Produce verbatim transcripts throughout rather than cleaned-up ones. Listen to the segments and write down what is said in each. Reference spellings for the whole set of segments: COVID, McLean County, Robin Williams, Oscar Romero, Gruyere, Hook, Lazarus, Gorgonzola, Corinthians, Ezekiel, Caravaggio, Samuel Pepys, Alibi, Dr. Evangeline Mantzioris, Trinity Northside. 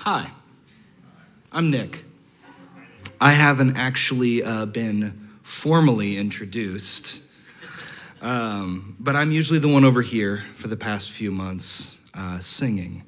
Hi, I'm Nick. I haven't actually uh, been formally introduced, um, but I'm usually the one over here for the past few months uh, singing.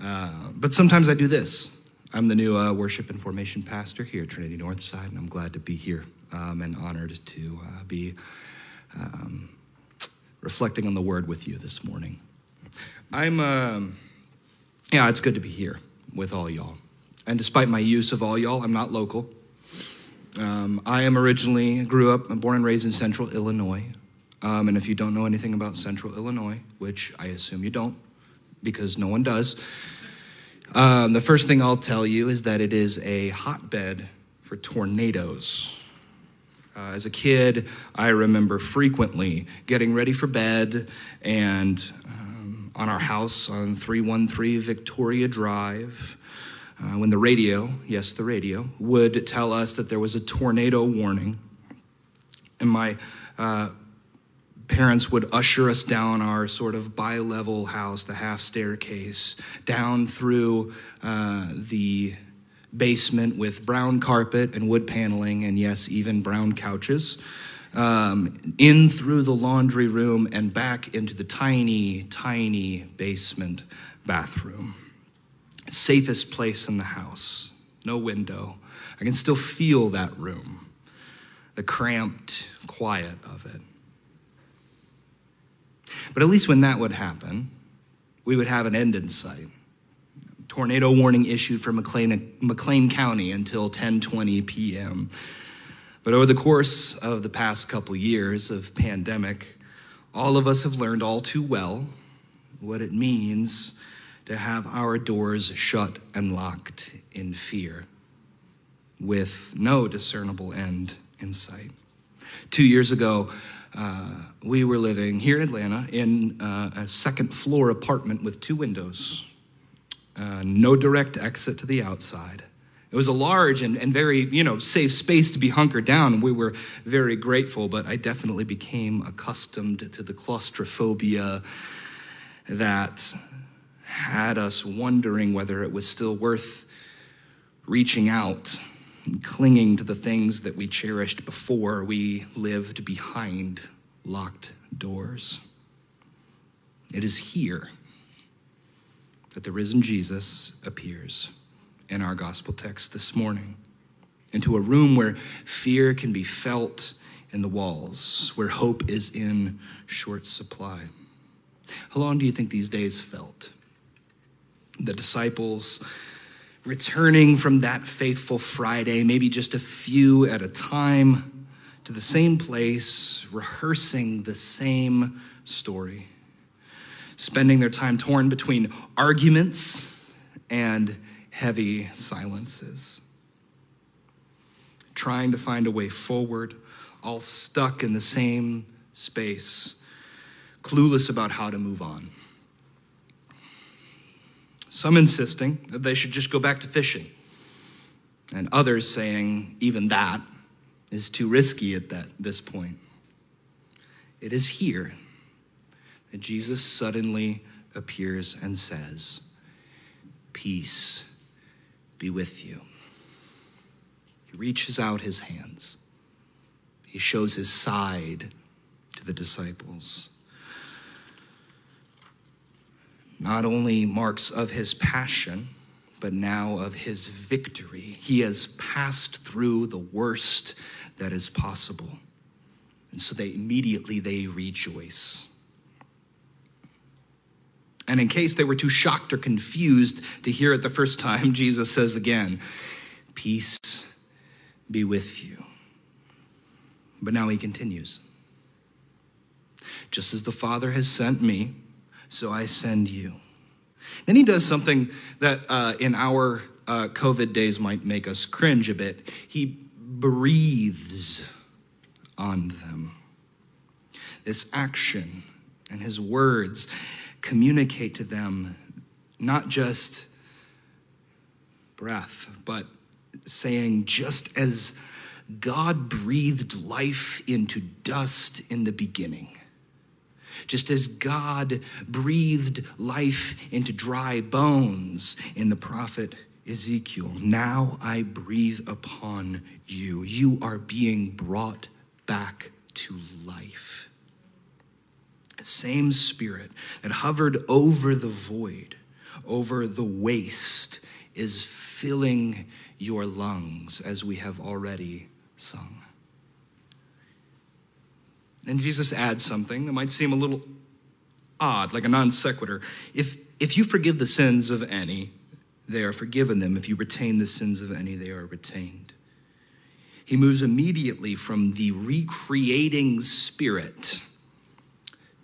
Uh, but sometimes I do this. I'm the new uh, worship and formation pastor here at Trinity Northside, and I'm glad to be here um, and honored to uh, be um, reflecting on the word with you this morning. I'm, uh, yeah, it's good to be here with all y'all. And despite my use of all y'all, I'm not local. Um, I am originally, grew up, I'm born and raised in Central Illinois. Um, and if you don't know anything about Central Illinois, which I assume you don't, because no one does, um, the first thing I'll tell you is that it is a hotbed for tornadoes. Uh, as a kid, I remember frequently getting ready for bed and um, on our house on three one three Victoria Drive, Uh, when the radio, yes, the radio, would tell us that there was a tornado warning. And my uh, parents would usher us down our sort of bi-level house, the half staircase, down through uh, the basement with brown carpet and wood paneling and, yes, even brown couches, um, in through the laundry room and back into the tiny, tiny basement bathroom. Safest place in the house, no window. I can still feel that room, the cramped quiet of it. But at least when that would happen, we would have an end in sight. Tornado warning issued for McLean, McLean County until ten twenty p.m. But over the course of the past couple years of pandemic, all of us have learned all too well what it means to have our doors shut and locked in fear, with no discernible end in sight. Two years ago, uh, we were living here in Atlanta in uh, a second floor apartment with two windows, uh, no direct exit to the outside. It was a large and, and very, you know, safe space to be hunkered down, and we were very grateful, but I definitely became accustomed to the claustrophobia that had us wondering whether it was still worth reaching out and clinging to the things that we cherished before we lived behind locked doors. It is here that the risen Jesus appears in our gospel text this morning, into a room where fear can be felt in the walls, where hope is in short supply. How long do you think these days felt? The disciples returning from that faithful Friday, maybe just a few at a time, to the same place, rehearsing the same story, spending their time torn between arguments and heavy silences, trying to find a way forward, all stuck in the same space, clueless about how to move on. Some insisting that they should just go back to fishing, and others saying even that is too risky at that, this point. It is here that Jesus suddenly appears and says, "Peace be with you." He reaches out his hands. He shows his side to the disciples. Not only marks of his passion, but now of his victory. He has passed through the worst that is possible. And so they immediately, they rejoice. And in case they were too shocked or confused to hear it the first time, Jesus says again, "Peace be with you." But now he continues. "Just as the Father has sent me, so I send you." Then he does something that uh, in our uh, COVID days might make us cringe a bit. He breathes on them. This action and his words communicate to them not just breath, but saying, just as God breathed life into dust in the beginning, Just as God breathed life into dry bones in the prophet Ezekiel, now I breathe upon you. You are being brought back to life. The same spirit that hovered over the void, over the waste, is filling your lungs, as we have already sung. And Jesus adds something that might seem a little odd, like a non sequitur. If, if you forgive the sins of any, they are forgiven them. If you retain the sins of any, they are retained. He moves immediately from the recreating spirit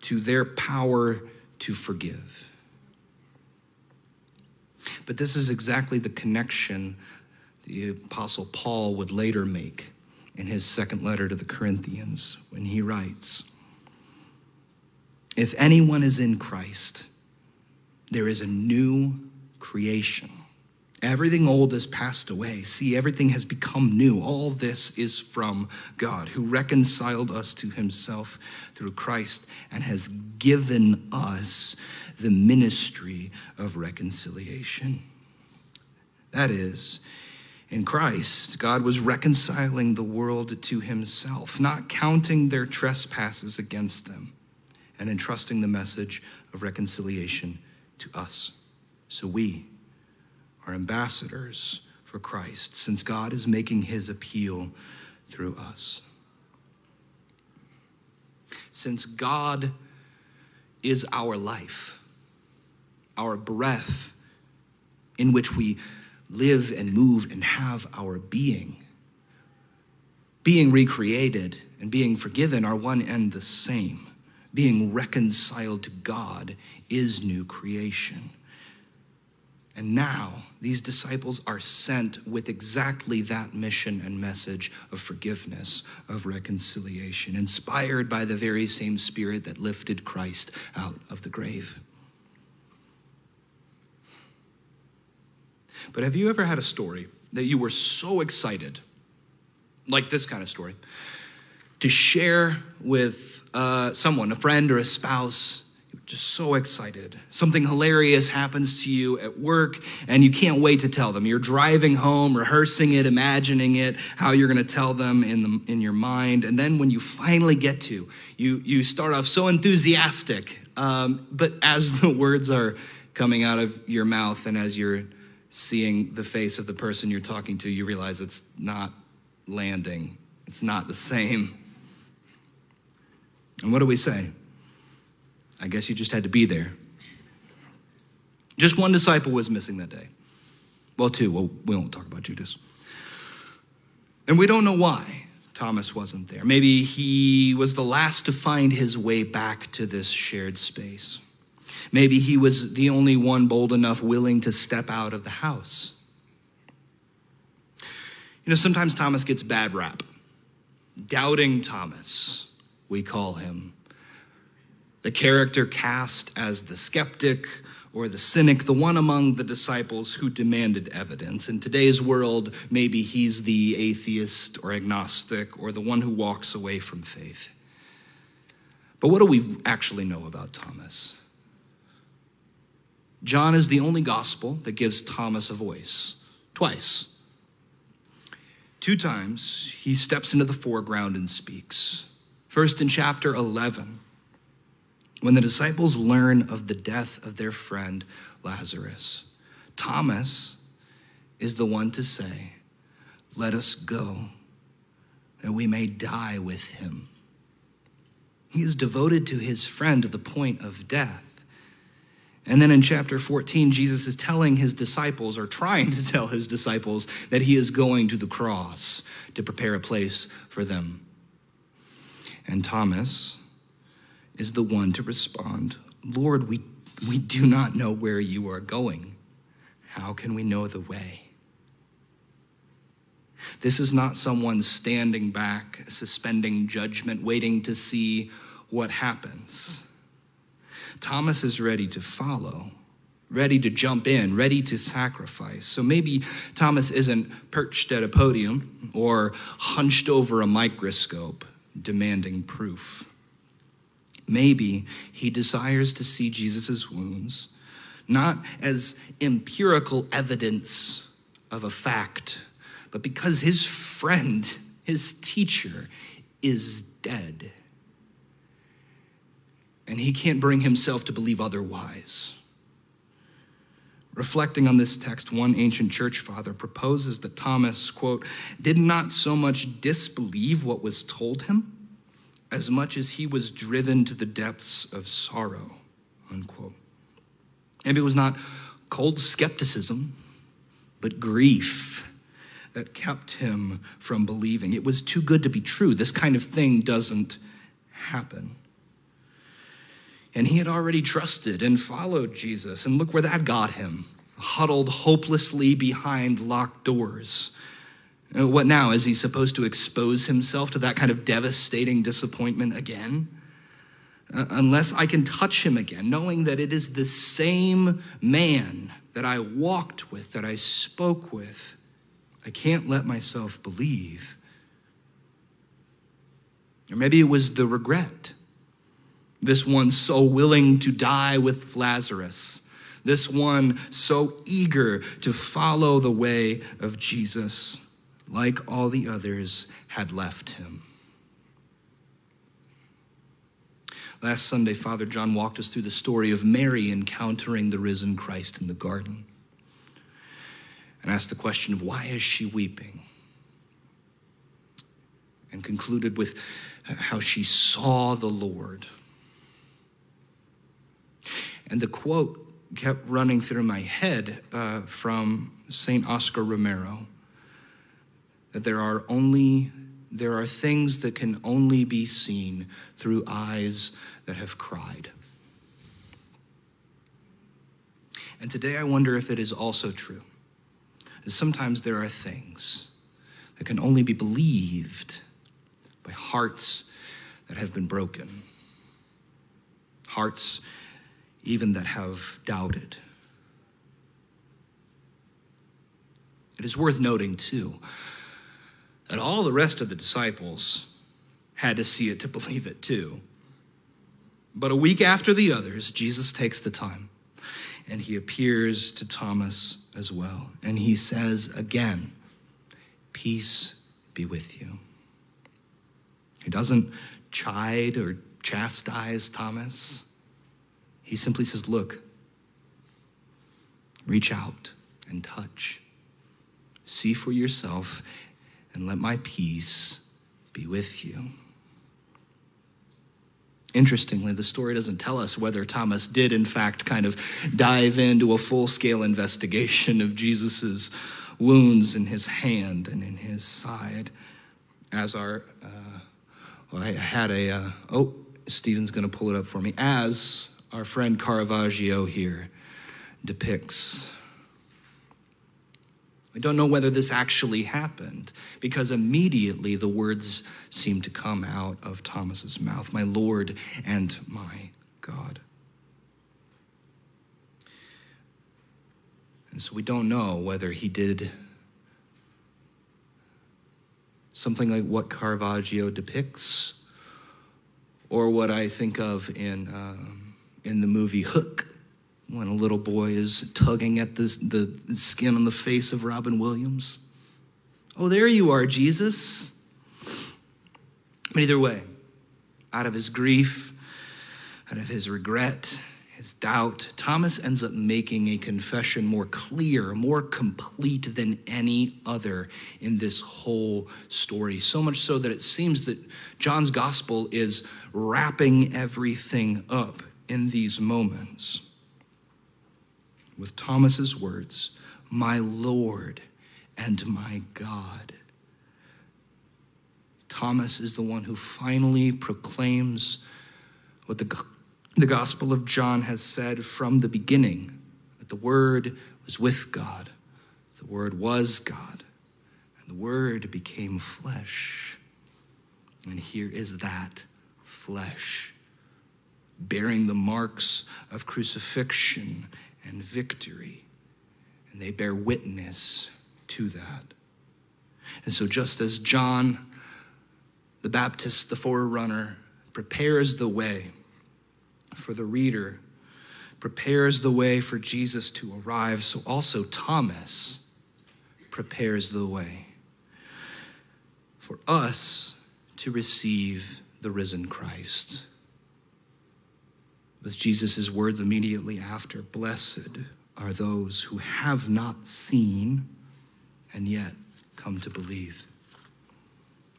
to their power to forgive. But this is exactly the connection the Apostle Paul would later make in his second letter to the Corinthians, when he writes, if anyone is in Christ, there is a new creation. Everything old has passed away. See, everything has become new. All this is from God, who reconciled us to himself through Christ and has given us the ministry of reconciliation. That is, in Christ, God was reconciling the world to himself, not counting their trespasses against them, and entrusting the message of reconciliation to us. So we are ambassadors for Christ, since God is making his appeal through us. Since God is our life, our breath in which we live and move and have our being. Being recreated and being forgiven are one and the same. Being reconciled to God is new creation. And now these disciples are sent with exactly that mission and message of forgiveness, of reconciliation, inspired by the very same spirit that lifted Christ out of the grave. But have you ever had a story that you were so excited, like this kind of story, to share with uh, someone, a friend or a spouse? You're just so excited. Something hilarious happens to you at work, and you can't wait to tell them. You're driving home, rehearsing it, imagining it, how you're going to tell them in, the, in your mind. And then when you finally get to, you, you start off so enthusiastic. Um, but as the words are coming out of your mouth and as you're seeing the face of the person you're talking to, you realize it's not landing. It's not the same. And what do we say? I guess you just had to be there. Just one disciple was missing that day. Well, two. Well, we won't talk about Judas. And we don't know why Thomas wasn't there. Maybe he was the last to find his way back to this shared space. Maybe he was the only one bold enough, willing to step out of the house. You know, sometimes Thomas gets bad rap. Doubting Thomas, we call him. The character cast as the skeptic or the cynic, the one among the disciples who demanded evidence. In today's world, maybe he's the atheist or agnostic or the one who walks away from faith. But what do we actually know about Thomas? John is the only gospel that gives Thomas a voice, twice. Two times, he steps into the foreground and speaks. First in chapter eleven, when the disciples learn of the death of their friend Lazarus, Thomas is the one to say, "Let us go, that we may die with him." He is devoted to his friend to the point of death. And then in chapter fourteen, Jesus is telling his disciples, or trying to tell his disciples, that he is going to the cross to prepare a place for them. And Thomas is the one to respond, "Lord, we, we do not know where you are going. How can we know the way?" This is not someone standing back, suspending judgment, waiting to see what happens. Thomas is ready to follow, ready to jump in, ready to sacrifice. So maybe Thomas isn't perched at a podium or hunched over a microscope demanding proof. Maybe he desires to see Jesus' wounds not as empirical evidence of a fact, but because his friend, his teacher, is dead. And he can't bring himself to believe otherwise. Reflecting on this text, one ancient church father proposes that Thomas, quote, did not so much disbelieve what was told him as much as he was driven to the depths of sorrow, unquote. Maybe it was not cold skepticism, but grief that kept him from believing. It was too good to be true. This kind of thing doesn't happen. And he had already trusted and followed Jesus. And look where that got him, huddled hopelessly behind locked doors. And what now? Is he supposed to expose himself to that kind of devastating disappointment again? Uh, unless I can touch him again, knowing that it is the same man that I walked with, that I spoke with, I can't let myself believe. Or maybe it was the regret. This one so willing to die with Lazarus. This one so eager to follow the way of Jesus, like all the others, had left him. Last Sunday, Father John walked us through the story of Mary encountering the risen Christ in the garden and asked the question of why is she weeping? And concluded with how she saw the Lord. And the quote kept running through my head uh, from Saint Oscar Romero, that there are only, there are things that can only be seen through eyes that have cried. And today I wonder if it is also true, that sometimes there are things that can only be believed by hearts that have been broken, hearts even that have doubted. It is worth noting, too, that all the rest of the disciples had to see it to believe it, too. But a week after the others, Jesus takes the time, and he appears to Thomas as well. And he says again, peace be with you. He doesn't chide or chastise Thomas. He simply says, look, reach out and touch. See for yourself and let my peace be with you. Interestingly, the story doesn't tell us whether Thomas did, in fact, kind of dive into a full-scale investigation of Jesus's wounds in his hand and in his side. As our, uh, well, I had a, uh, oh, Stephen's going to pull it up for me. As our friend Caravaggio here depicts. We don't know whether this actually happened because immediately the words seem to come out of Thomas's mouth, my Lord and my God. And so we don't know whether he did something like what Caravaggio depicts or what I think of in... Um, in the movie Hook, when a little boy is tugging at this, the skin on the face of Robin Williams. Oh, there you are, Jesus. But either way, out of his grief, out of his regret, his doubt, Thomas ends up making a confession more clear, more complete than any other in this whole story. So much so that it seems that John's gospel is wrapping everything up in these moments, with Thomas's words, my Lord and my God. Thomas is the one who finally proclaims what the, the Gospel of John has said from the beginning, that the Word was with God, the Word was God, and the Word became flesh. And here is that flesh, bearing the marks of crucifixion and victory, and they bear witness to that. And so just as John the Baptist, the forerunner, prepares the way for the reader prepares the way for Jesus to arrive, so also Thomas prepares the way for us to receive the risen Christ. With Jesus' words immediately after, "Blessed are those who have not seen and yet come to believe."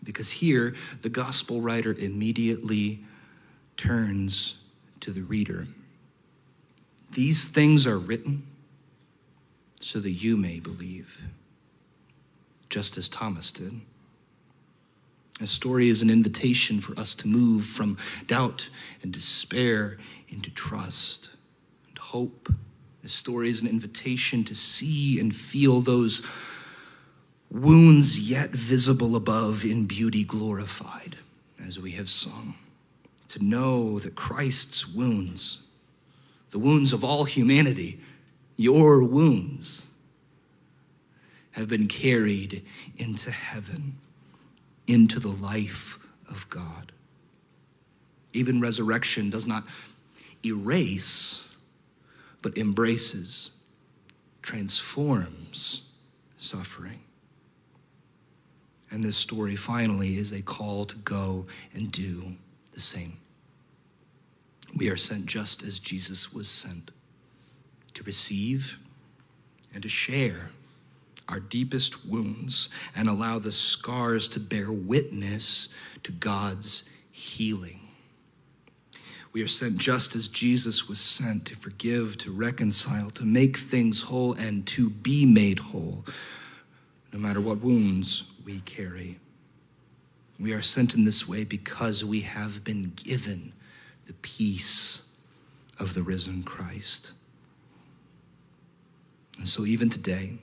Because here, the gospel writer immediately turns to the reader. These things are written so that you may believe, just as Thomas did. A story is an invitation for us to move from doubt and despair into trust and hope. A story is an invitation to see and feel those wounds yet visible above in beauty glorified, as we have sung. To know that Christ's wounds, the wounds of all humanity, your wounds, have been carried into heaven, into the life of God. Even resurrection does not erase, but embraces, transforms suffering. And this story finally is a call to go and do the same. We are sent just as Jesus was sent, to receive and to share our deepest wounds and allow the scars to bear witness to God's healing. We are sent just as Jesus was sent, to forgive, to reconcile, to make things whole, and to be made whole, no matter what wounds we carry. We are sent in this way because we have been given the peace of the risen Christ. And so even today,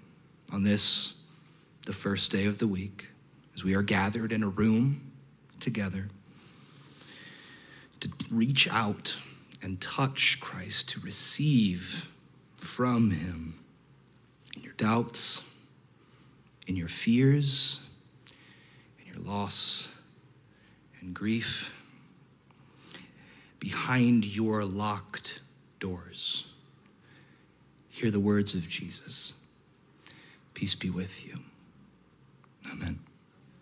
on this, the first day of the week, as we are gathered in a room together, to reach out and touch Christ, to receive from him in your doubts, in your fears, in your loss and grief, behind your locked doors. Hear the words of Jesus. Peace be with you. Amen.